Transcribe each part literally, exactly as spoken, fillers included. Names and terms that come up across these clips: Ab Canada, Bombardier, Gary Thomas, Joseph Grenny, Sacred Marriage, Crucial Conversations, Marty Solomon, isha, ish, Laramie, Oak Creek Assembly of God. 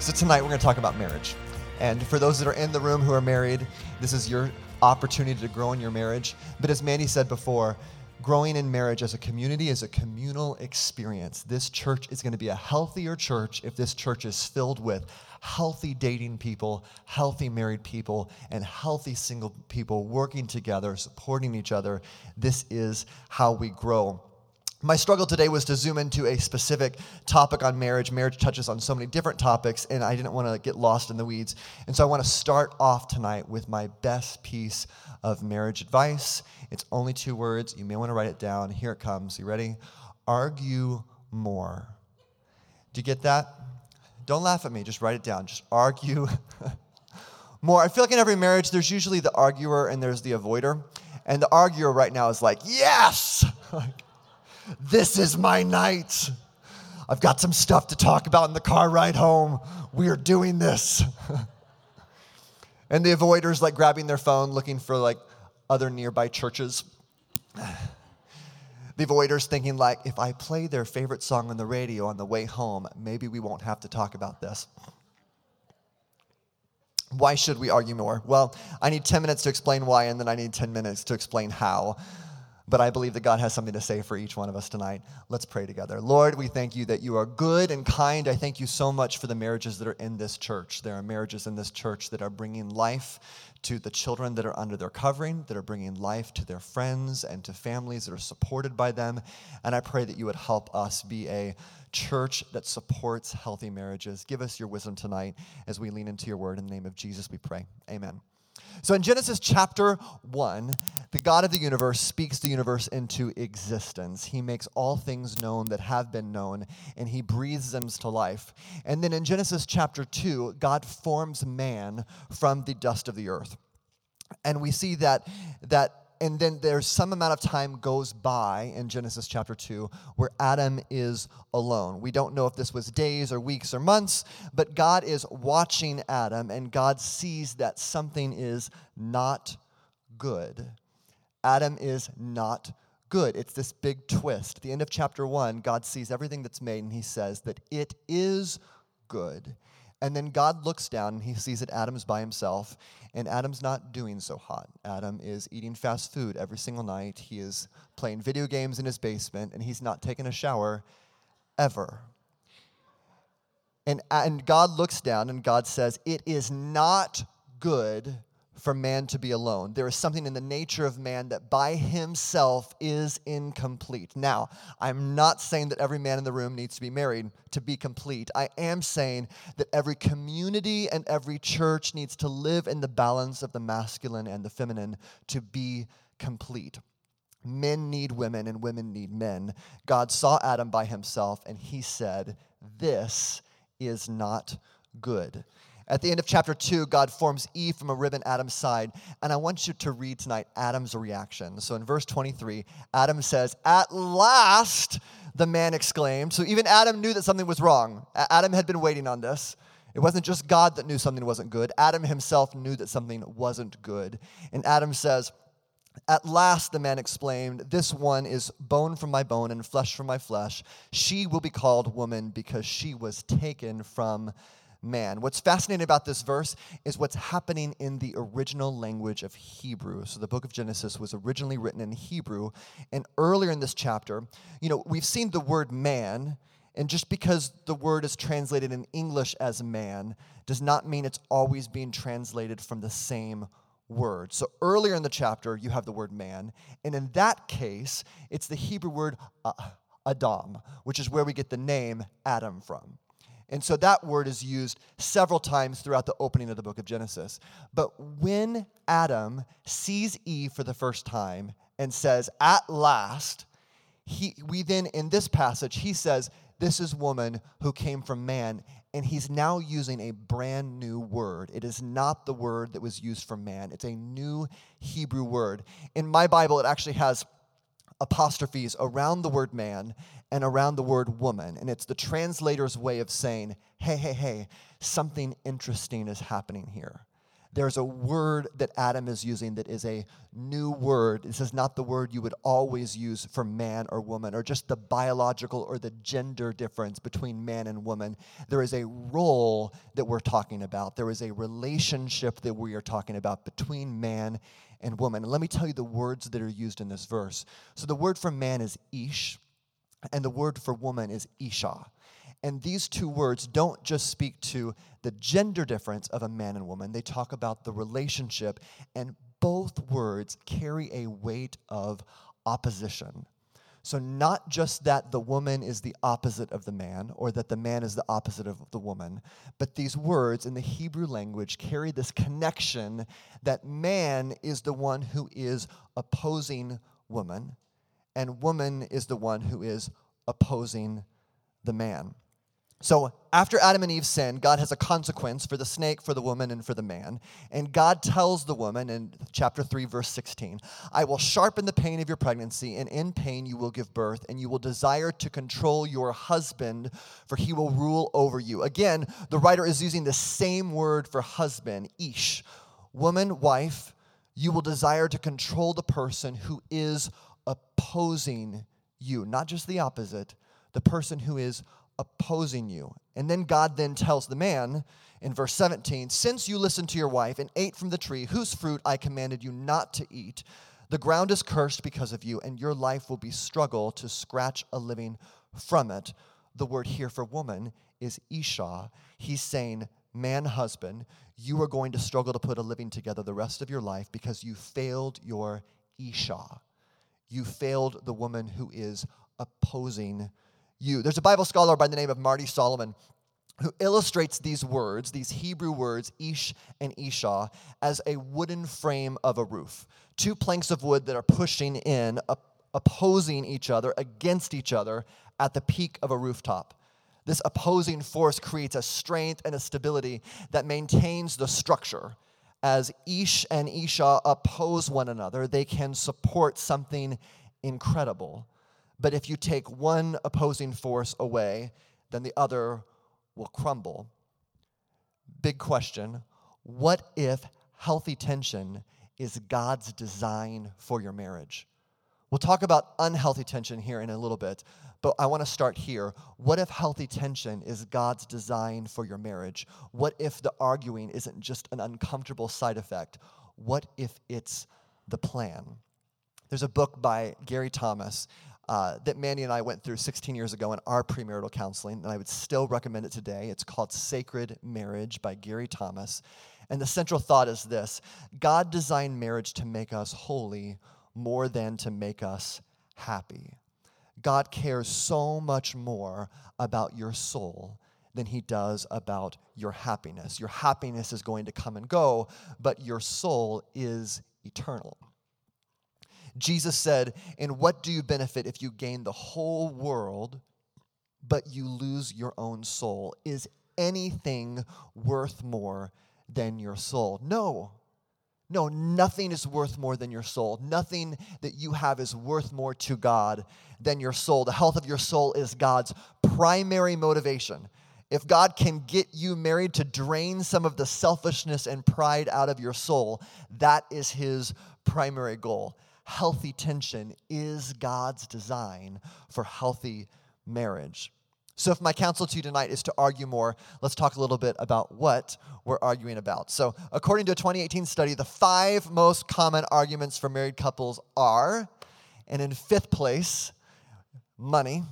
So tonight we're going to talk about marriage. And for those that are in the room who are married, this is your opportunity to grow in your marriage. But as Mandy said before, growing in marriage as a community is a communal experience. This church is going to be a healthier church if this church is filled with healthy dating people, healthy married people, and healthy single people working together, supporting each other. This is how we grow. My struggle today was to zoom into a specific topic on marriage. Marriage touches on so many different topics, and I didn't want to get lost in the weeds. And so I want to start off tonight with my best piece of marriage advice. It's only two words. You may want to write it down. Here it comes. You ready? Argue more. Do you get that? Don't laugh at me. Just write it down. Just argue more. I feel like in every marriage, there's usually the arguer and there's the avoider. And the arguer right now is like, yes! Like, this is my night. I've got some stuff to talk about in the car ride home. We are doing this. And the avoiders like grabbing their phone, looking for like other nearby churches. The avoiders thinking like, if I play their favorite song on the radio on the way home, maybe we won't have to talk about this. Why should we argue more? Well, I need ten minutes to explain why, and then I need ten minutes to explain how. But I believe that God has something to say for each one of us tonight. Let's pray together. Lord, we thank you that you are good and kind. I thank you so much for the marriages that are in this church. There are marriages in this church that are bringing life to the children that are under their covering, that are bringing life to their friends and to families that are supported by them. And I pray that you would help us be a church that supports healthy marriages. Give us your wisdom tonight as we lean into your word. In the name of Jesus, we pray. Amen. So in Genesis chapter one, the God of the universe speaks the universe into existence. He makes all things known that have been known, and he breathes them to life. And then in Genesis chapter two, God forms man from the dust of the earth. And we see that, that and then there's some amount of time goes by in Genesis chapter two where Adam is alone. We don't know if this was days or weeks or months, but God is watching Adam, and God sees that something is not good. Adam is not good. It's this big twist. At the end of chapter one, God sees everything that's made, and he says that it is good. And then God looks down, and he sees that Adam's by himself, and Adam's not doing so hot. Adam is eating fast food every single night. He is playing video games in his basement, and he's not taking a shower ever. And, and God looks down, and God says, it is not good for man to be alone. There is something in the nature of man that by himself is incomplete. Now, I'm not saying that every man in the room needs to be married to be complete. I am saying that every community and every church needs to live in the balance of the masculine and the feminine to be complete. Men need women and women need men. God saw Adam by himself and he said, "This is not good." At the end of chapter two, God forms Eve from a rib in Adam's side, and I want you to read tonight Adam's reaction. So in verse twenty-three, Adam says, "At last," the man exclaimed. So even Adam knew that something was wrong. Adam had been waiting on this. It wasn't just God that knew something wasn't good. Adam himself knew that something wasn't good. And Adam says, "At last," the man exclaimed, "this one is bone from my bone and flesh from my flesh. She will be called woman because she was taken from man." What's fascinating about this verse is what's happening in the original language of Hebrew. So the book of Genesis was originally written in Hebrew, and earlier in this chapter, you know, we've seen the word man, and just because the word is translated in English as man does not mean it's always being translated from the same word. So earlier in the chapter, you have the word man, and in that case, it's the Hebrew word Adam, which is where we get the name Adam from. And so that word is used several times throughout the opening of the book of Genesis. But when Adam sees Eve for the first time and says, "At last," he, we then, in this passage, he says, this is woman who came from man, and he's now using a brand new word. It is not the word that was used for man. It's a new Hebrew word. In my Bible, it actually has apostrophes around the word man and around the word woman, and it's the translator's way of saying, hey, hey, hey, something interesting is happening here. There's a word that Adam is using that is a new word. This is not the word you would always use for man or woman, or just the biological or the gender difference between man and woman. There is a role that we're talking about. There is a relationship that we are talking about between man and woman. And let me tell you the words that are used in this verse. So the word for man is ish, and the word for woman is isha. And these two words don't just speak to the gender difference of a man and woman. They talk about the relationship, and both words carry a weight of opposition. So not just that the woman is the opposite of the man, or that the man is the opposite of the woman, but these words in the Hebrew language carry this connection that man is the one who is opposing woman, and woman is the one who is opposing the man. So after Adam and Eve sin, God has a consequence for the snake, for the woman, and for the man. And God tells the woman in chapter three, verse sixteen, I will sharpen the pain of your pregnancy, and in pain you will give birth, and you will desire to control your husband, for he will rule over you. Again, the writer is using the same word for husband, ish. Woman, wife, you will desire to control the person who is opposing you, not just the opposite, the person who is opposing you. And then God then tells the man in verse seventeen, since you listened to your wife and ate from the tree whose fruit I commanded you not to eat, the ground is cursed because of you, and your life will be struggle to scratch a living from it. The word here for woman is isha. He's saying, man, husband, you are going to struggle to put a living together the rest of your life because you failed your isha. You failed the woman who is opposing you. There's a Bible scholar by the name of Marty Solomon who illustrates these words, these Hebrew words, ish and isha, as a wooden frame of a roof. Two planks of wood that are pushing in, op- opposing each other, against each other at the peak of a rooftop. This opposing force creates a strength and a stability that maintains the structure. As ish and isha oppose one another, they can support something incredible. But if you take one opposing force away, then the other will crumble. Big question, what if healthy tension is God's design for your marriage? We'll talk about unhealthy tension here in a little bit, but I want to start here. What if healthy tension is God's design for your marriage? What if the arguing isn't just an uncomfortable side effect? What if it's the plan? There's a book by Gary Thomas Uh, that Mandy and I went through sixteen years ago in our premarital counseling, and I would still recommend it today. It's called Sacred Marriage by Gary Thomas. And the central thought is this: God designed marriage to make us holy more than to make us happy. God cares so much more about your soul than he does about your happiness. Your happiness is going to come and go, but your soul is eternal. Jesus said, and what do you benefit if you gain the whole world, but you lose your own soul? Is anything worth more than your soul? No. No, nothing is worth more than your soul. Nothing that you have is worth more to God than your soul. The health of your soul is God's primary motivation. If God can get you married to drain some of the selfishness and pride out of your soul, that is his primary goal. Healthy tension is God's design for healthy marriage. So if my counsel to you tonight is to argue more, let's talk a little bit about what we're arguing about. So according to a twenty eighteen study, the five most common arguments for married couples are, and in fifth place, money.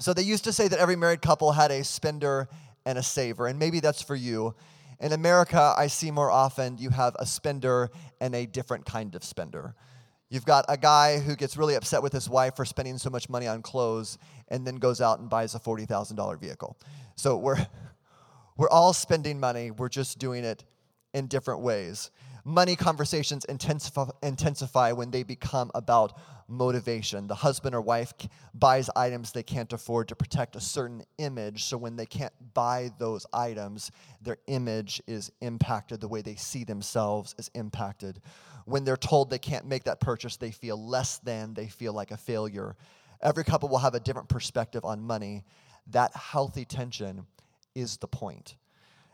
So they used to say that every married couple had a spender and a saver, and maybe that's for you. In America, I see more often you have a spender and a different kind of spender. You've got a guy who gets really upset with his wife for spending so much money on clothes and then goes out and buys a forty thousand dollars vehicle. So we're we're all spending money. We're just doing it in different ways. Money conversations intensify, intensify when they become about motivation. The husband or wife buys items they can't afford to protect a certain image, so when they can't buy those items, their image is impacted. The way they see themselves is impacted. When they're told they can't make that purchase, they feel less than, they feel like a failure. Every couple will have a different perspective on money. That healthy tension is the point.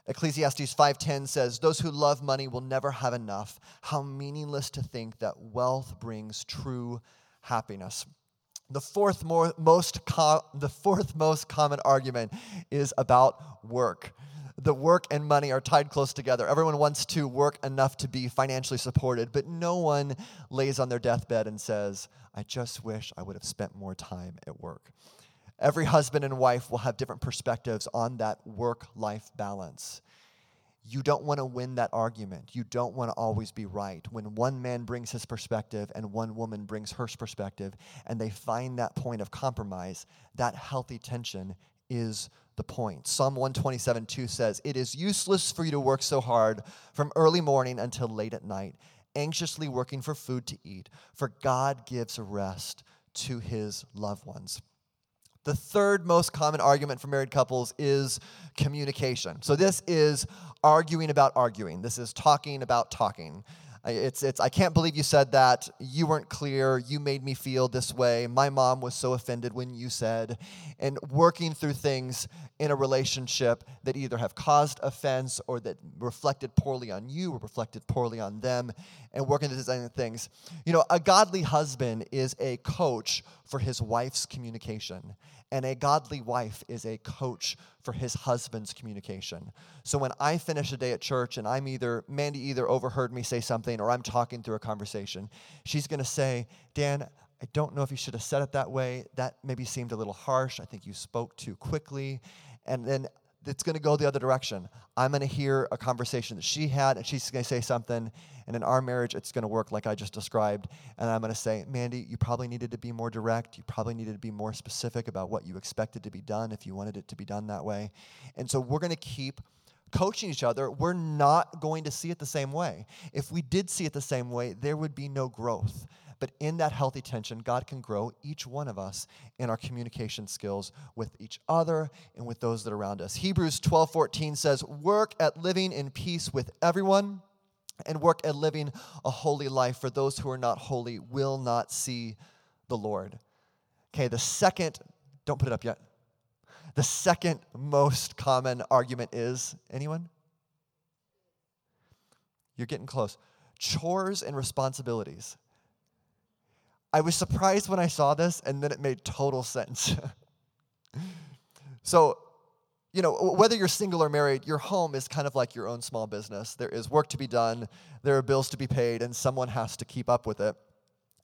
Ecclesiastes five ten says, "Those who love money will never have enough. How meaningless to think that wealth brings true happiness." The fourth more, most com- the fourth most common argument is about work. The work and money are tied close together. Everyone wants to work enough to be financially supported, but no one lays on their deathbed and says, "I just wish I would have spent more time at work." Every husband and wife will have different perspectives on that work-life balance. You don't want to win that argument. You don't want to always be right. When one man brings his perspective and one woman brings her perspective, and they find that point of compromise, that healthy tension is the point. Psalm one twenty-seven two says, "It is useless for you to work so hard from early morning until late at night, anxiously working for food to eat, for God gives rest to his loved ones." The third most common argument for married couples is communication. So this is arguing about arguing. This is talking about talking. It's, it's, I can't believe you said that. You weren't clear. You made me feel this way. My mom was so offended when you said. And working through things in a relationship that either have caused offense or that reflected poorly on you or reflected poorly on them, and working through these things. You know, a godly husband is a coach for his wife's communication, and a godly wife is a coach for his husband's communication. So when I finish a day at church and I'm either, Mandy either overheard me say something or I'm talking through a conversation, she's going to say, "Dan, I don't know if you should have said it that way. That maybe seemed a little harsh. I think you spoke too quickly." And then it's going to go the other direction. I'm going to hear a conversation that she had, and she's going to say something, and in our marriage, it's going to work like I just described, and I'm going to say, "Mandy, you probably needed to be more direct. You probably needed to be more specific about what you expected to be done if you wanted it to be done that way." And so we're going to keep coaching each other. We're not going to see it the same way. If we did see it the same way, there would be no growth. But in that healthy tension, God can grow each one of us in our communication skills with each other and with those that are around us. Hebrews twelve fourteen says, "Work at living in peace with everyone, and work at living a holy life, for those who are not holy will not see the Lord." Okay, the second, don't put it up yet. The second most common argument is, anyone? You're getting close. Chores and responsibilities. I was surprised when I saw this, and then it made total sense. So, you know, whether you're single or married, your home is kind of like your own small business. There is work to be done, there are bills to be paid, and someone has to keep up with it.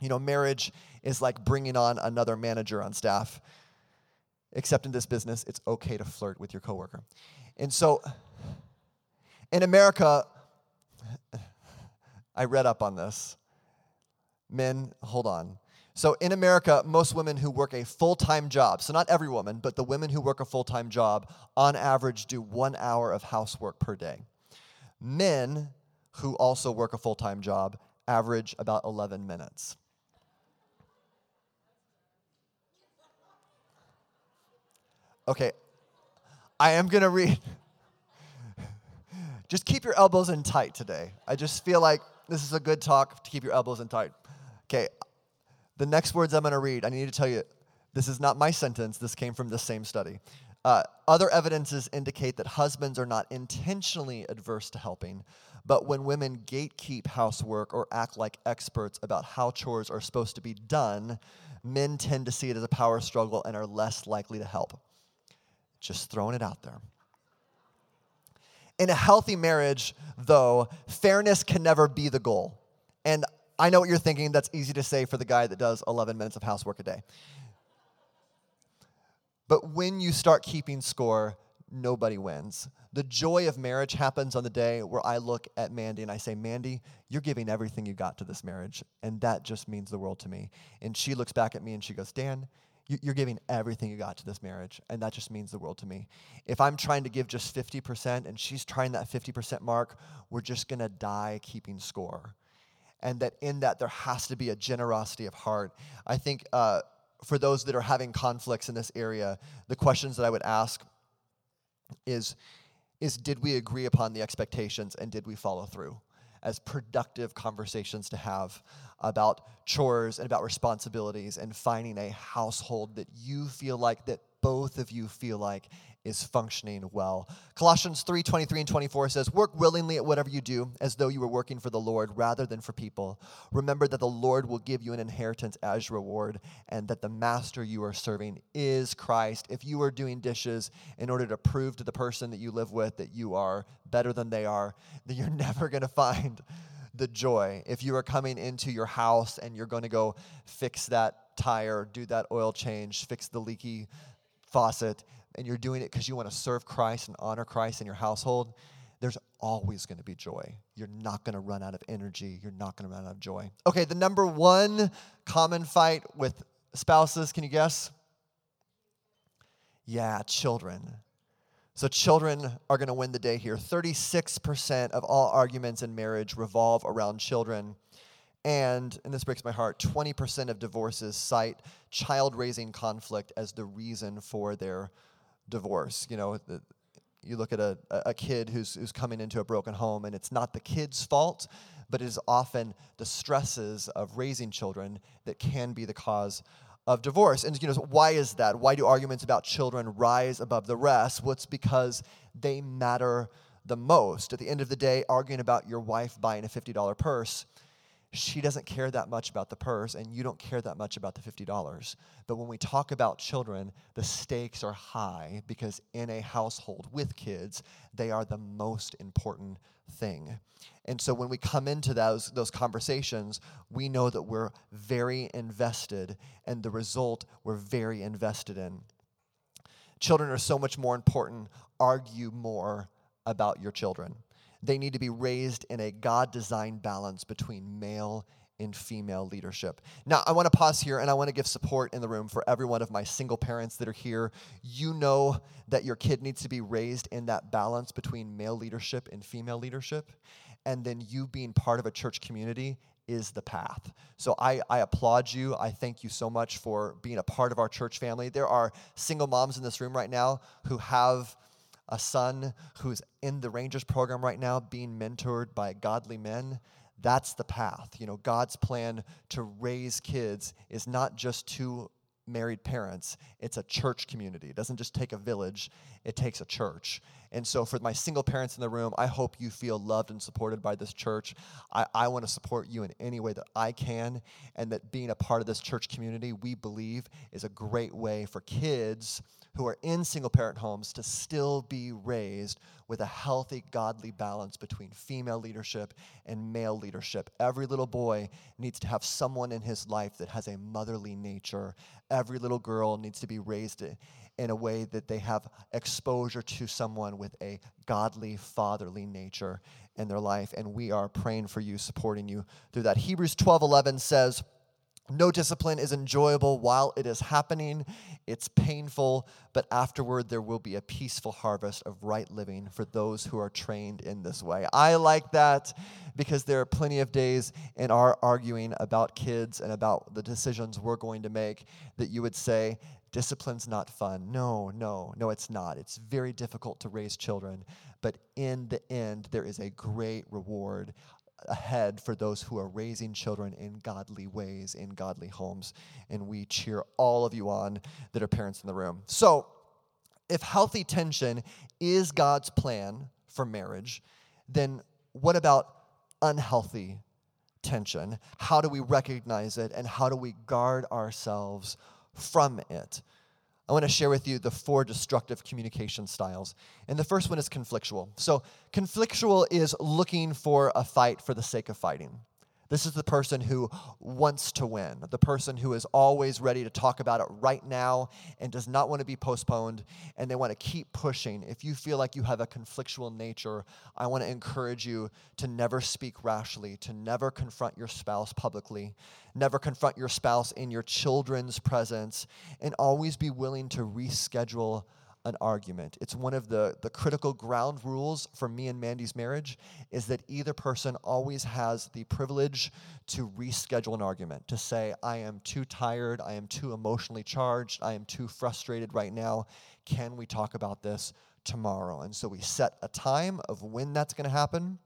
You know, marriage is like bringing on another manager on staff, except in this business, it's okay to flirt with your coworker. And so, in America, I read up on this. Men, hold on. So in America, most women who work a full-time job, so not every woman, but the women who work a full-time job, on average do one hour of housework per day. Men who also work a full-time job average about eleven minutes. Okay, I am going to read. Just keep your elbows in tight today. I just feel like this is a good talk to keep your elbows in tight. Okay, the next words I'm going to read, I need to tell you, this is not my sentence. This came from the same study. Uh, other evidences indicate that husbands are not intentionally adverse to helping, but when women gatekeep housework or act like experts about how chores are supposed to be done, men tend to see it as a power struggle and are less likely to help. Just throwing it out there. In a healthy marriage, though, fairness can never be the goal. And I know what you're thinking. That's easy to say for the guy that does eleven minutes of housework a day. But when you start keeping score, nobody wins. The joy of marriage happens on the day where I look at Mandy and I say, "Mandy, you're giving everything you got to this marriage, and that just means the world to me." And she looks back at me and she goes, "Dan, you're giving everything you got to this marriage, and that just means the world to me." If I'm trying to give just fifty percent and she's trying that fifty percent mark, we're just going to die keeping score. and that in that there has to be a generosity of heart. I think uh, for those that are having conflicts in this area, the questions that I would ask is, is did we agree upon the expectations and did we follow through? As productive conversations to have about chores and about responsibilities and finding a household that you feel like, that both of you feel like is functioning well. Colossians three twenty-three and twenty-four says, work willingly at whatever you do as though you were working for the Lord rather than for people. Remember that the Lord will give you an inheritance as your reward and that the master you are serving is Christ. If you are doing dishes in order to prove to the person that you live with that you are better than they are, then you're never going to find the joy. If you are coming into your house and you're going to go fix that tire, do that oil change, fix the leaky faucet, and you're doing it because you want to serve Christ and honor Christ in your household, there's always going to be joy. You're not going to run out of energy. You're not going to run out of joy. Okay, the number one common fight with spouses, can you guess? Yeah, children. So children are going to win the day here. thirty-six percent of all arguments in marriage revolve around children. And, and this breaks my heart, twenty percent of divorces cite child-raising conflict as the reason for their divorce. You know, the, you look at a, a kid who's, who's coming into a broken home, and it's not the kid's fault, but it is often the stresses of raising children that can be the cause of divorce. And, you know, why is that? Why do arguments about children rise above the rest? Well, it's because they matter the most. At the end of the day, arguing about your wife buying a fifty dollars purse, she doesn't care that much about the purse, and you don't care that much about the fifty dollars. But when we talk about children, the stakes are high because in a household with kids, they are the most important thing. And so when we come into those, those conversations, we know that we're very invested, and the result we're very invested in. Children are so much more important. Argue more about your children. They need to be raised in a God-designed balance between male and female leadership. Now, I want to pause here, and I want to give support in the room for every one of my single parents that are here. You know that your kid needs to be raised in that balance between male leadership and female leadership, and then you being part of a church community is the path. So I, I applaud you. I thank you so much for being a part of our church family. There are single moms in this room right now who have a son who's in the Rangers program right now being mentored by godly men. That's the path. You know, God's plan to raise kids is not just two married parents. It's a church community. It doesn't just take a village. It takes a church. And so for my single parents in the room, I hope you feel loved and supported by this church. I, I want to support you in any way that I can, and that being a part of this church community, we believe, is a great way for kids who are in single-parent homes to still be raised with a healthy, godly balance between female leadership and male leadership. Every little boy needs to have someone in his life that has a motherly nature. Every little girl needs to be raised in a way that they have exposure to someone with a godly, fatherly nature in their life, and we are praying for you, supporting you through that. Hebrews twelve eleven says, no discipline is enjoyable while it is happening. It's painful, but afterward there will be a peaceful harvest of right living for those who are trained in this way. I like that because there are plenty of days in our arguing about kids and about the decisions we're going to make that you would say, discipline's not fun. No, no, no, it's not. It's very difficult to raise children, but in the end, there is a great reward ahead for those who are raising children in godly ways, in godly homes, and we cheer all of you on that are parents in the room. So, if healthy tension is God's plan for marriage, then what about unhealthy tension? How do we recognize it, and how do we guard ourselves from it? I want to share with you the four destructive communication styles. And the first one is conflictual. So conflictual is looking for a fight for the sake of fighting. This is the person who wants to win, the person who is always ready to talk about it right now and does not want to be postponed, and they want to keep pushing. If you feel like you have a conflictual nature, I want to encourage you to never speak rashly, to never confront your spouse publicly, never confront your spouse in your children's presence, and always be willing to reschedule an argument. It's one of the, the critical ground rules for me and Mandy's marriage is that either person always has the privilege to reschedule an argument, to say, I am too tired, I am too emotionally charged, I am too frustrated right now. Can we talk about this tomorrow? And so we set a time of when that's going to happen,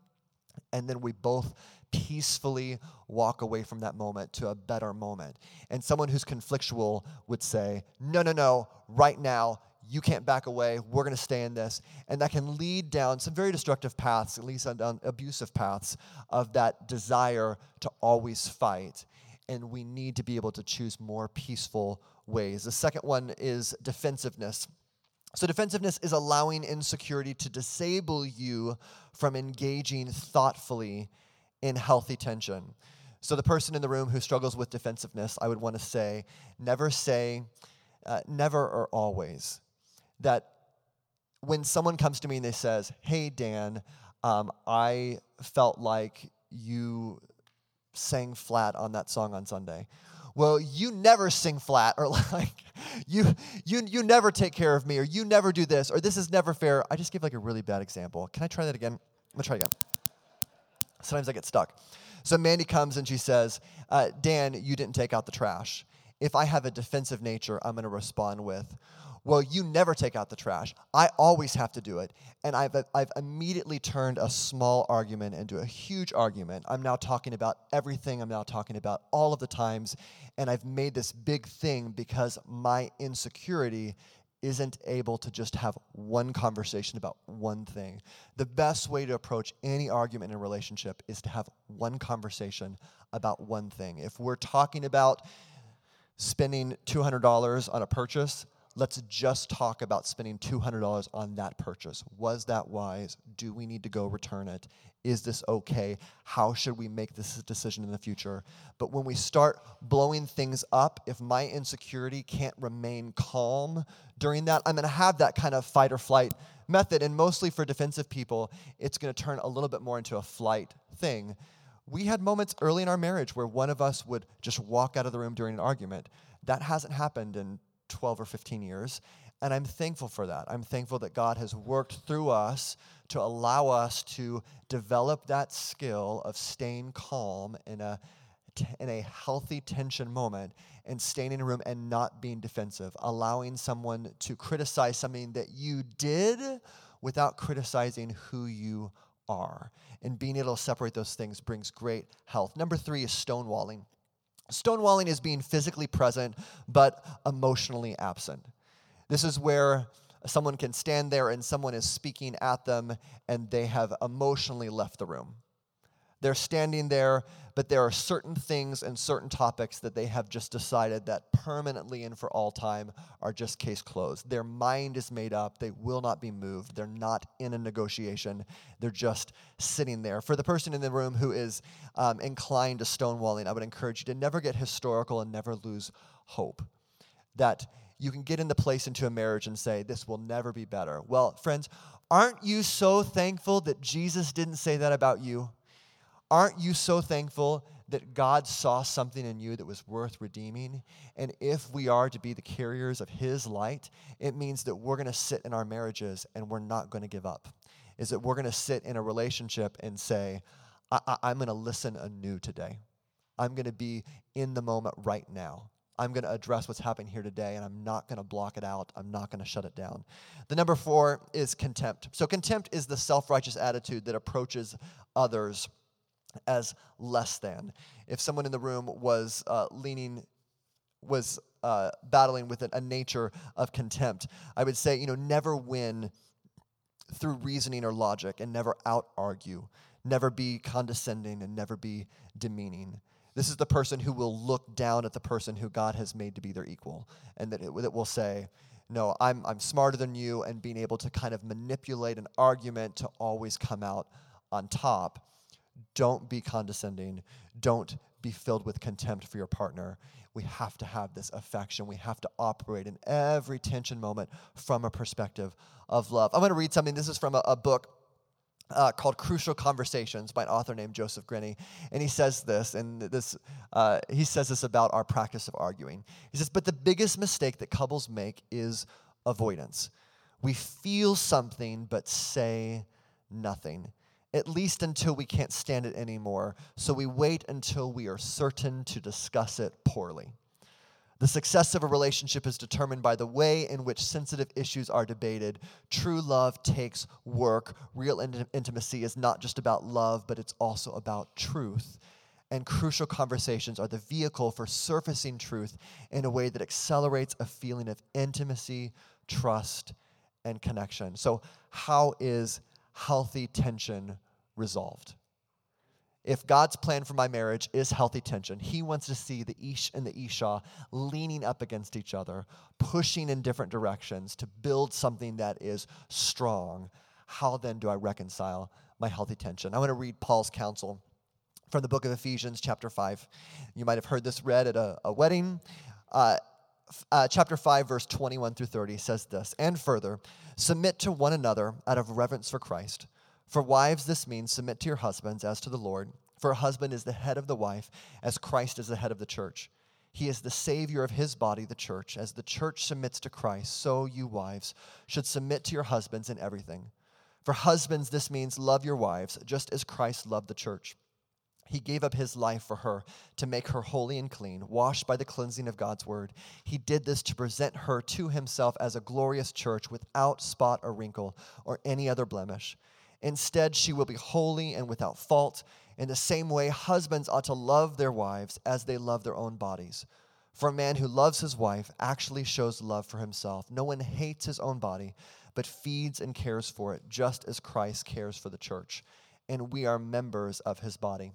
and then we both peacefully walk away from that moment to a better moment. And someone who's conflictual would say, no, no, no, right now, you can't back away. We're going to stay in this. And that can lead down some very destructive paths, at least down abusive paths, of that desire to always fight. And we need to be able to choose more peaceful ways. The second one is defensiveness. So defensiveness is allowing insecurity to disable you from engaging thoughtfully in healthy tension. So the person in the room who struggles with defensiveness, I would want to say, never say, uh, never or always. That when someone comes to me and they says, hey, Dan, um, I felt like you sang flat on that song on Sunday. Well, you never sing flat, or like you you you never take care of me, or you never do this, or this is never fair. I just gave like a really bad example. Can I try that again? I'm gonna try again. Sometimes I get stuck. So Mandy comes and she says, uh, Dan, you didn't take out the trash. If I have a defensive nature, I'm gonna respond with, well, you never take out the trash. I always have to do it. And I've I've immediately turned a small argument into a huge argument. I'm now talking about everything. I'm now talking about all of the times. And I've made this big thing because my insecurity isn't able to just have one conversation about one thing. The best way to approach any argument in a relationship is to have one conversation about one thing. If we're talking about spending two hundred dollars on a purchase, let's just talk about spending two hundred dollars on that purchase. Was that wise? Do we need to go return it? Is this okay? How should we make this decision in the future? But when we start blowing things up, if my insecurity can't remain calm during that, I'm gonna have that kind of fight or flight method. And mostly for defensive people, it's gonna turn a little bit more into a flight thing. We had moments early in our marriage where one of us would just walk out of the room during an argument. That hasn't happened in twelve or fifteen years, and I'm thankful for that. I'm thankful that God has worked through us to allow us to develop that skill of staying calm in a in a healthy tension moment and staying in a room and not being defensive, allowing someone to criticize something that you did without criticizing who you are. And being able to separate those things brings great health. Number three is stonewalling. Stonewalling is being physically present but emotionally absent. This is where someone can stand there and someone is speaking at them and they have emotionally left the room. They're standing there, but there are certain things and certain topics that they have just decided that permanently and for all time are just case closed. Their mind is made up. They will not be moved. They're not in a negotiation. They're just sitting there. For the person in the room who is um, inclined to stonewalling, I would encourage you to never get historical and never lose hope. That you can get in the place into a marriage and say, this will never be better. Well, friends, aren't you so thankful that Jesus didn't say that about you? Aren't you so thankful that God saw something in you that was worth redeeming? And if we are to be the carriers of His light, it means that we're going to sit in our marriages and we're not going to give up. Is that we're going to sit in a relationship and say, I- I- I'm going to listen anew today. I'm going to be in the moment right now. I'm going to address what's happening here today, and I'm not going to block it out. I'm not going to shut it down. The number four is contempt. So contempt is the self-righteous attitude that approaches others as less than. If someone in the room was uh, leaning, was uh, battling with a nature of contempt, I would say, you know, never win through reasoning or logic, and never out-argue, never be condescending, and never be demeaning. This is the person who will look down at the person who God has made to be their equal, and that it, that will say, no, I'm I'm smarter than you, and being able to kind of manipulate an argument to always come out on top. Don't be condescending. Don't be filled with contempt for your partner. We have to have this affection. We have to operate in every tension moment from a perspective of love. I'm going to read something. This is from a, a book uh, called Crucial Conversations by an author named Joseph Grenny. And he says this, and this uh, he says this about our practice of arguing. He says, but the biggest mistake that couples make is avoidance. We feel something but say nothing, at least until we can't stand it anymore. So we wait until we are certain to discuss it poorly. The success of a relationship is determined by the way in which sensitive issues are debated. True love takes work. Real int- intimacy is not just about love, but it's also about truth. And crucial conversations are the vehicle for surfacing truth in a way that accelerates a feeling of intimacy, trust, and connection. So how is healthy tension resolved? If God's plan for my marriage is healthy tension, he wants to see the Ish and the Isha leaning up against each other, pushing in different directions to build something that is strong. How then do I reconcile my healthy tension? I want to read Paul's counsel from the book of Ephesians, chapter five. You might have heard this read at a, a wedding. Uh, uh, chapter five, verse twenty-one through thirty says this, "And further, submit to one another out of reverence for Christ. For wives, this means submit to your husbands as to the Lord. For a husband is the head of the wife, as Christ is the head of the church. He is the Savior of his body, the church. As the church submits to Christ, so you wives should submit to your husbands in everything. For husbands, this means love your wives, just as Christ loved the church. He gave up his life for her to make her holy and clean, washed by the cleansing of God's word. He did this to present her to himself as a glorious church without spot or wrinkle or any other blemish. Instead, she will be holy and without fault. In the same way, husbands ought to love their wives as they love their own bodies. For a man who loves his wife actually shows love for himself. No one hates his own body, but feeds and cares for it, just as Christ cares for the church. And we are members of his body."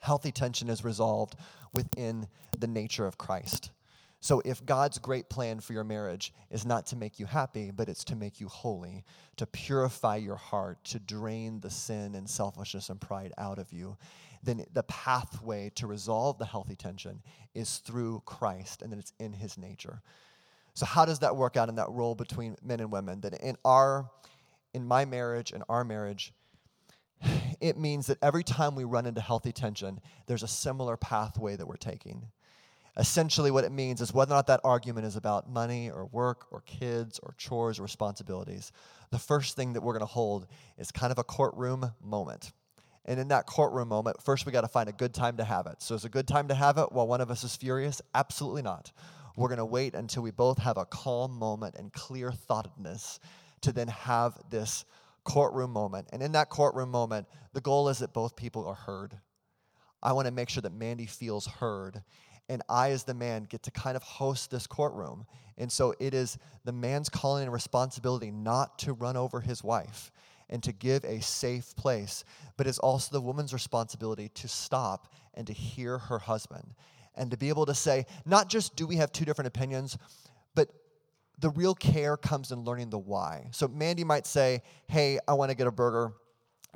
Healthy tension is resolved within the nature of Christ. So if God's great plan for your marriage is not to make you happy, but it's to make you holy, to purify your heart, to drain the sin and selfishness and pride out of you, then the pathway to resolve the healthy tension is through Christ, and that it's in his nature. So how does that work out in that role between men and women? That in our, in my marriage, in our marriage, it means that every time we run into healthy tension, there's a similar pathway that we're taking. Essentially, what it means is whether or not that argument is about money or work or kids or chores or responsibilities, the first thing that we're going to hold is kind of a courtroom moment. And in that courtroom moment, first we got to find a good time to have it. So is it a good time to have it while one of us is furious? Absolutely not. We're going to wait until we both have a calm moment and clear-thoughtedness to then have this courtroom moment. And in that courtroom moment, the goal is that both people are heard. I want to make sure that Mandy feels heard, and I, as the man, get to kind of host this courtroom. And so it is the man's calling and responsibility not to run over his wife and to give a safe place, but it's also the woman's responsibility to stop and to hear her husband and to be able to say, not just do we have two different opinions, but the real care comes in learning the why. So Mandy might say, hey, I want to get a burger,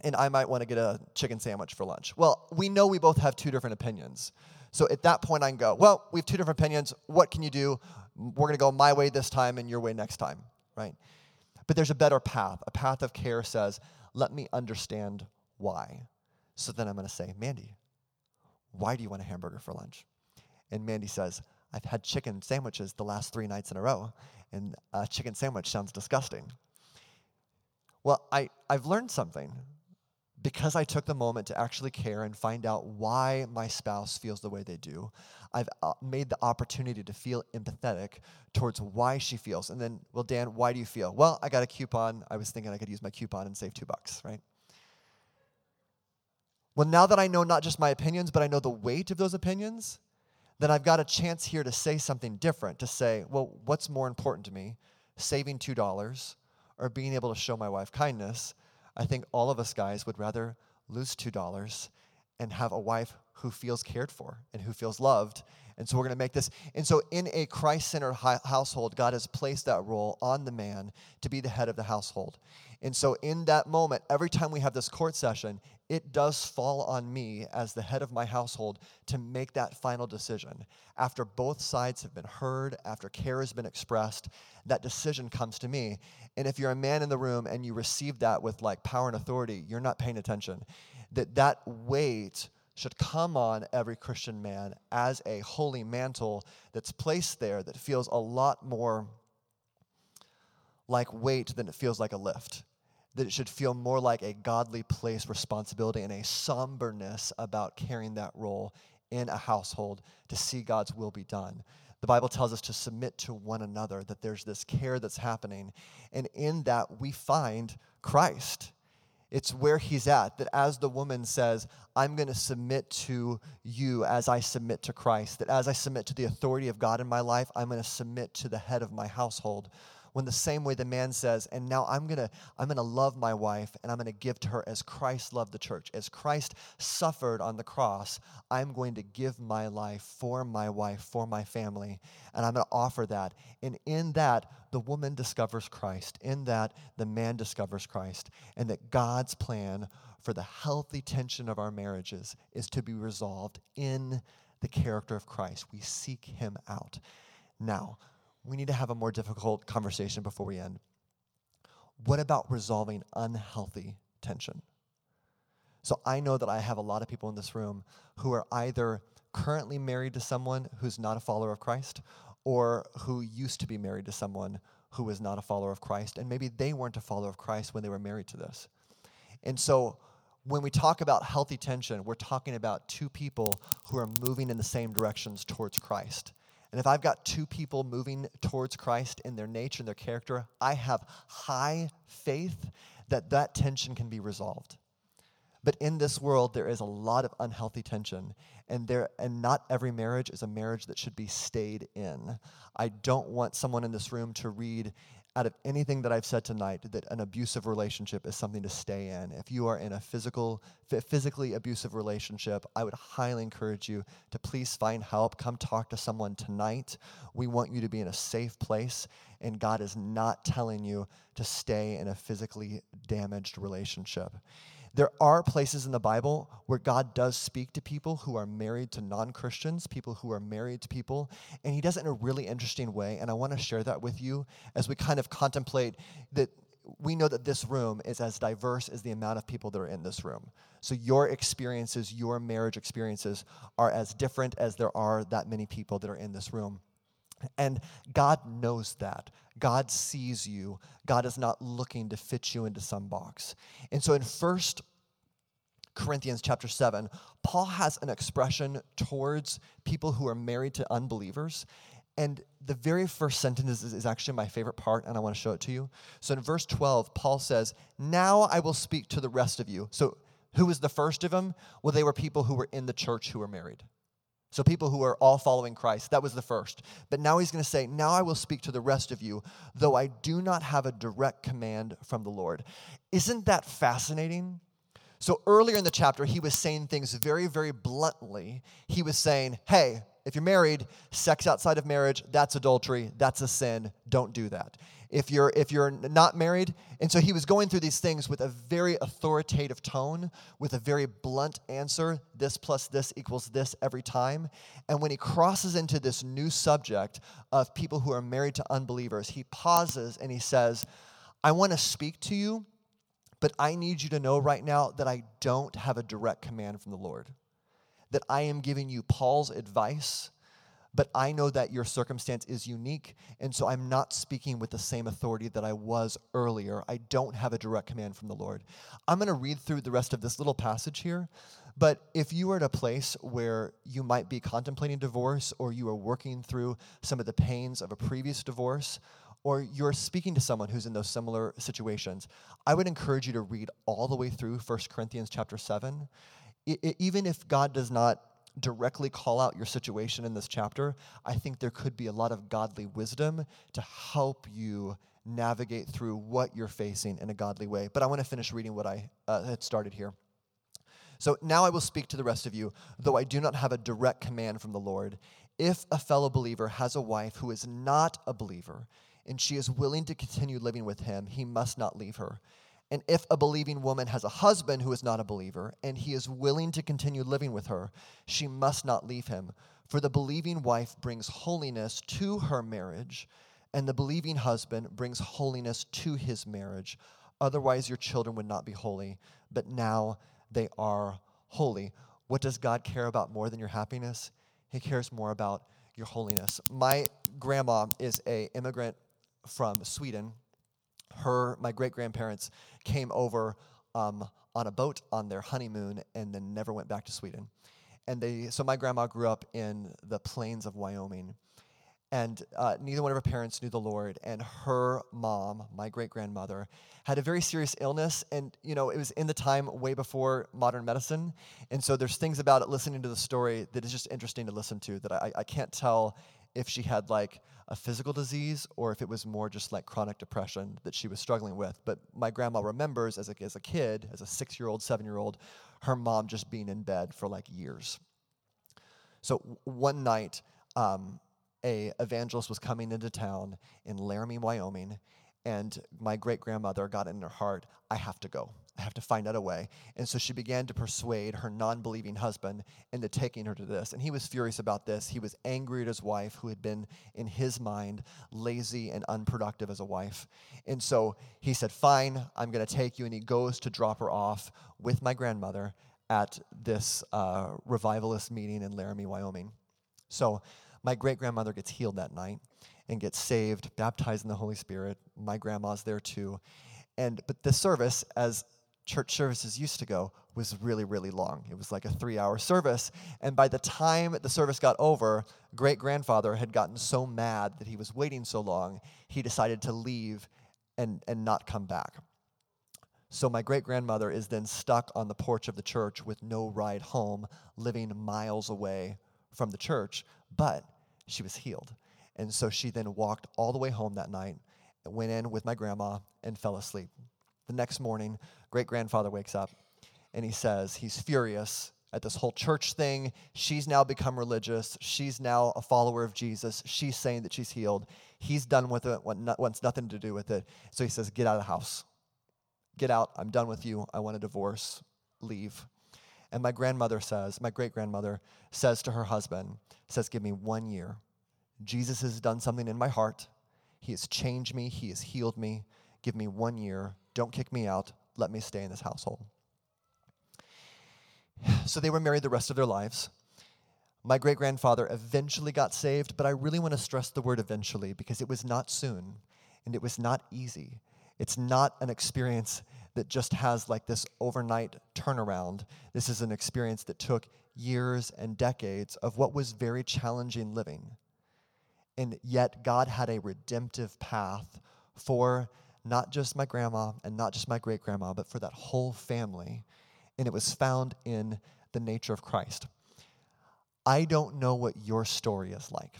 and I might want to get a chicken sandwich for lunch. Well, we know we both have two different opinions. So at that point, I can go, well, we have two different opinions. What can you do? We're going to go my way this time and your way next time, right? But there's a better path. A path of care says, let me understand why. So then I'm going to say, Mandy, why do you want a hamburger for lunch? And Mandy says, I've had chicken sandwiches the last three nights in a row, and a chicken sandwich sounds disgusting. Well, I, I've learned something because I took the moment to actually care and find out why my spouse feels the way they do. I've uh, made the opportunity to feel empathetic towards why she feels. And then, well, Dan, why do you feel? Well, I got a coupon. I was thinking I could use my coupon and save two bucks, right? Well, now that I know not just my opinions, but I know the weight of those opinions, then I've got a chance here to say something different, to say, well, what's more important to me, saving two dollars or being able to show my wife kindness? I think all of us guys would rather lose two dollars and have a wife who feels cared for and who feels loved. And so we're going to make this. And so in a Christ-centered hi- household, God has placed that role on the man to be the head of the household. And so in that moment, every time we have this court session, it does fall on me as the head of my household to make that final decision. After both sides have been heard, after care has been expressed, that decision comes to me. And if you're a man in the room and you receive that with like power and authority, you're not paying attention. That that weight should come on every Christian man as a holy mantle that's placed there that feels a lot more like weight than it feels like a lift. That it should feel more like a godly place responsibility and a somberness about carrying that role in a household to see God's will be done. The Bible tells us to submit to one another, that there's this care that's happening. And in that, we find Christ. It's where he's at, that as the woman says, I'm going to submit to you as I submit to Christ, that as I submit to the authority of God in my life, I'm going to submit to the head of my household. When the same way the man says, and now I'm going to I'm going to love my wife, and I'm going to give to her as Christ loved the church. As Christ suffered on the cross, I'm going to give my life for my wife, for my family, and I'm going to offer that. And in that, the woman discovers Christ. In that, the man discovers Christ. And that God's plan for the healthy tension of our marriages is to be resolved in the character of Christ. We seek him out. Now, we need to have a more difficult conversation before we end. What about resolving unhealthy tension? So I know that I have a lot of people in this room who are either currently married to someone who's not a follower of Christ, or who used to be married to someone who was not a follower of Christ, and maybe they weren't a follower of Christ when they were married to this. And so when we talk about healthy tension, we're talking about two people who are moving in the same directions towards Christ. And if I've got two people moving towards Christ in their nature and their character, I have high faith that that tension can be resolved. But in this world, there is a lot of unhealthy tension, and there and not every marriage is a marriage that should be stayed in. I don't want someone in this room to read out of anything that I've said tonight that an abusive relationship is something to stay in. If you are in a physical, physically abusive relationship, I would highly encourage you to please find help. Come talk to someone tonight. We want you to be in a safe place, and God is not telling you to stay in a physically damaged relationship. There are places in the Bible where God does speak to people who are married to non-Christians, people who are married to people, and he does it in a really interesting way, and I want to share that with you as we kind of contemplate that we know that this room is as diverse as the amount of people that are in this room. So your experiences, your marriage experiences are as different as there are that many people that are in this room. And God knows that. God sees you. God is not looking to fit you into some box. And so in First Corinthians chapter seven, Paul has an expression towards people who are married to unbelievers. And the very first sentence is, is actually my favorite part, and I want to show it to you. So in verse twelve, Paul says, "Now I will speak to the rest of you." So who was the first of them? Well, they were people who were in the church who were married. So people who are all following Christ, that was the first. But now he's going to say, now I will speak to the rest of you, though I do not have a direct command from the Lord. Isn't that fascinating? So earlier in the chapter, he was saying things very, very bluntly. He was saying, hey, if you're married, sex outside of marriage, that's adultery, that's a sin, don't do that. If you're if you're not married. And so he was going through these things with a very authoritative tone, with a very blunt answer, this plus this equals this every time. And when he crosses into this new subject of people who are married to unbelievers, he pauses and he says, I want to speak to you, but I need you to know right now that I don't have a direct command from the Lord, that I am giving you Paul's advice. But I know that your circumstance is unique, and so I'm not speaking with the same authority that I was earlier. I don't have a direct command from the Lord. I'm going to read through the rest of this little passage here, but if you are at a place where you might be contemplating divorce, or you are working through some of the pains of a previous divorce, or you're speaking to someone who's in those similar situations, I would encourage you to read all the way through First Corinthians chapter seven. I- I- even if God does not directly call out your situation in this chapter, I think there could be a lot of godly wisdom to help you navigate through what you're facing in a godly way. But I want to finish reading what I uh, had started here. So now I will speak to the rest of you, though I do not have a direct command from the Lord. If a fellow believer has a wife who is not a believer, and she is willing to continue living with him, he must not leave her. And if a believing woman has a husband who is not a believer, and he is willing to continue living with her, she must not leave him. For the believing wife brings holiness to her marriage, and the believing husband brings holiness to his marriage. Otherwise, your children would not be holy, but now they are holy. What does God care about more than your happiness? He cares more about your holiness. My grandma is an immigrant from Sweden, her, my great-grandparents, came over um, on a boat on their honeymoon and then never went back to Sweden. And they, so my grandma grew up in the plains of Wyoming, and uh, neither one of her parents knew the Lord, and her mom, my great-grandmother, had a very serious illness, and, you know, it was in the time way before modern medicine, and so there's things about it, listening to the story, that is just interesting to listen to, that I, I can't tell if she had, like, a physical disease or if it was more just, like, chronic depression that she was struggling with, but my grandma remembers as a, as a kid, as a six-year-old, seven-year-old, her mom just being in bed for, like, years. So one night, um... a evangelist was coming into town in Laramie, Wyoming, and my great-grandmother got in her heart, I have to go. I have to find out a way. And so she began to persuade her non-believing husband into taking her to this. And he was furious about this. He was angry at his wife, who had been, in his mind, lazy and unproductive as a wife. And so he said, fine, I'm going to take you. And he goes to drop her off with my grandmother at this uh, revivalist meeting in Laramie, Wyoming. So my great-grandmother gets healed that night and gets saved, baptized in the Holy Spirit. My grandma's there too. And but the service, as church services used to go, was really, really long. It was like a three-hour service. And by the time the service got over, great-grandfather had gotten so mad that he was waiting so long, he decided to leave and, and not come back. So my great-grandmother is then stuck on the porch of the church with no ride home, living miles away from the church, but she was healed. And so she then walked all the way home that night, went in with my grandma, and fell asleep. The next morning, great-grandfather wakes up, and he says he's furious at this whole church thing. She's now become religious. She's now a follower of Jesus. She's saying that she's healed. He's done with it, wants nothing to do with it. So he says, get out of the house. Get out. I'm done with you. I want a divorce. Leave. And my grandmother says, my great-grandmother says to her husband, says, give me one year. Jesus has done something in my heart. He has changed me. He has healed me. Give me one year. Don't kick me out. Let me stay in this household. So they were married the rest of their lives. My great-grandfather eventually got saved, but I really want to stress the word eventually because it was not soon and it was not easy. It's not an experience that just has like this overnight turnaround. This is an experience that took years and decades of what was very challenging living. And yet God had a redemptive path for not just my grandma and not just my great-grandma, but for that whole family. And it was found in the nature of Christ. I don't know what your story is like.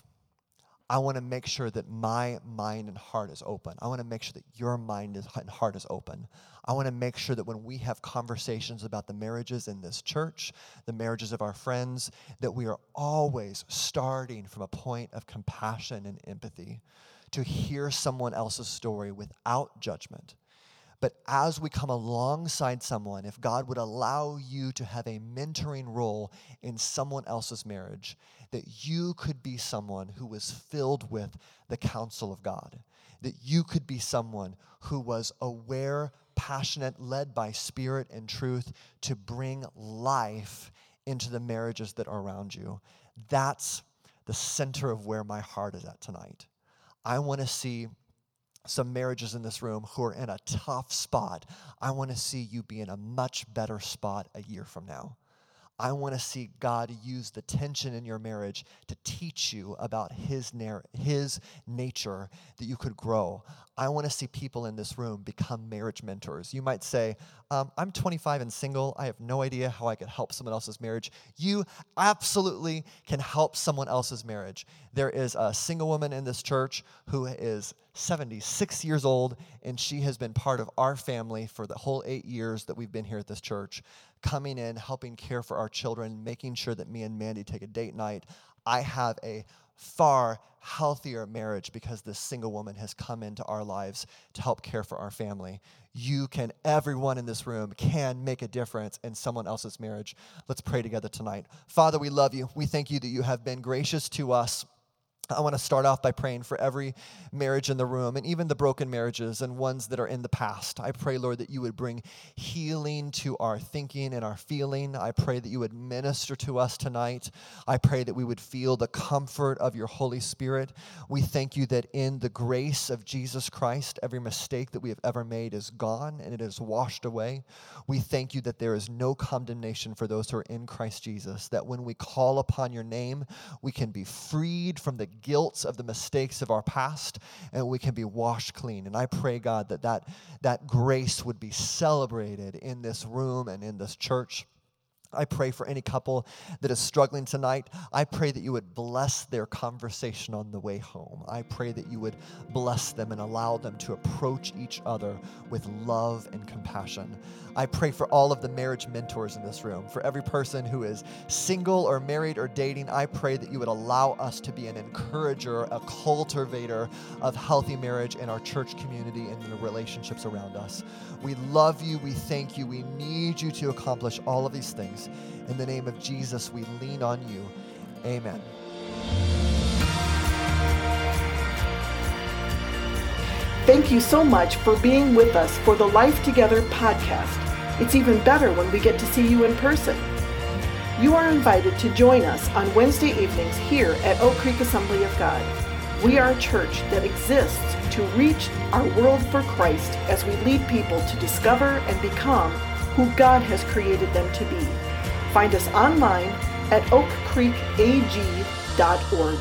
I want to make sure that my mind and heart is open. I want to make sure that your mind and heart is open. I want to make sure that when we have conversations about the marriages in this church, the marriages of our friends, that we are always starting from a point of compassion and empathy to hear someone else's story without judgment. But as we come alongside someone, if God would allow you to have a mentoring role in someone else's marriage, that you could be someone who was filled with the counsel of God, that you could be someone who was aware, passionate, led by spirit and truth to bring life into the marriages that are around you. That's the center of where my heart is at tonight. I want to see some marriages in this room who are in a tough spot. I want to see you be in a much better spot a year from now. I want to see God use the tension in your marriage to teach you about his, nar- his nature that you could grow. I want to see people in this room become marriage mentors. You might say, um, I'm twenty-five and single. I have no idea how I could help someone else's marriage. You absolutely can help someone else's marriage. There is a single woman in this church who is seventy-six years old, and she has been part of our family for the whole eight years that we've been here at this church, coming in, helping care for our children, making sure that me and Mandy take a date night. I have a far healthier marriage because this single woman has come into our lives to help care for our family. You can, everyone in this room can make a difference in someone else's marriage. Let's pray together tonight. Father, we love you. We thank you that you have been gracious to us. I want to start off by praying for every marriage in the room and even the broken marriages and ones that are in the past. I pray, Lord, that you would bring healing to our thinking and our feeling. I pray that you would minister to us tonight. I pray that we would feel the comfort of your Holy Spirit. We thank you that in the grace of Jesus Christ, every mistake that we have ever made is gone and it is washed away. We thank you that there is no condemnation for those who are in Christ Jesus, that when we call upon your name, we can be freed from the guilt of the mistakes of our past, and we can be washed clean. And I pray, God, that that, that grace would be celebrated in this room and in this church. I pray for any couple that is struggling tonight. I pray that you would bless their conversation on the way home. I pray that you would bless them and allow them to approach each other with love and compassion. I pray for all of the marriage mentors in this room, for every person who is single or married or dating. I pray that you would allow us to be an encourager, a cultivator of healthy marriage in our church community and in the relationships around us. We love you. We thank you. We need you to accomplish all of these things. In the name of Jesus, we lean on you. Amen. Thank you so much for being with us for the Life Together podcast. It's even better when we get to see you in person. You are invited to join us on Wednesday evenings here at Oak Creek Assembly of God. We are a church that exists to reach our world for Christ as we lead people to discover and become who God has created them to be. Find us online at oak creek a g dot org.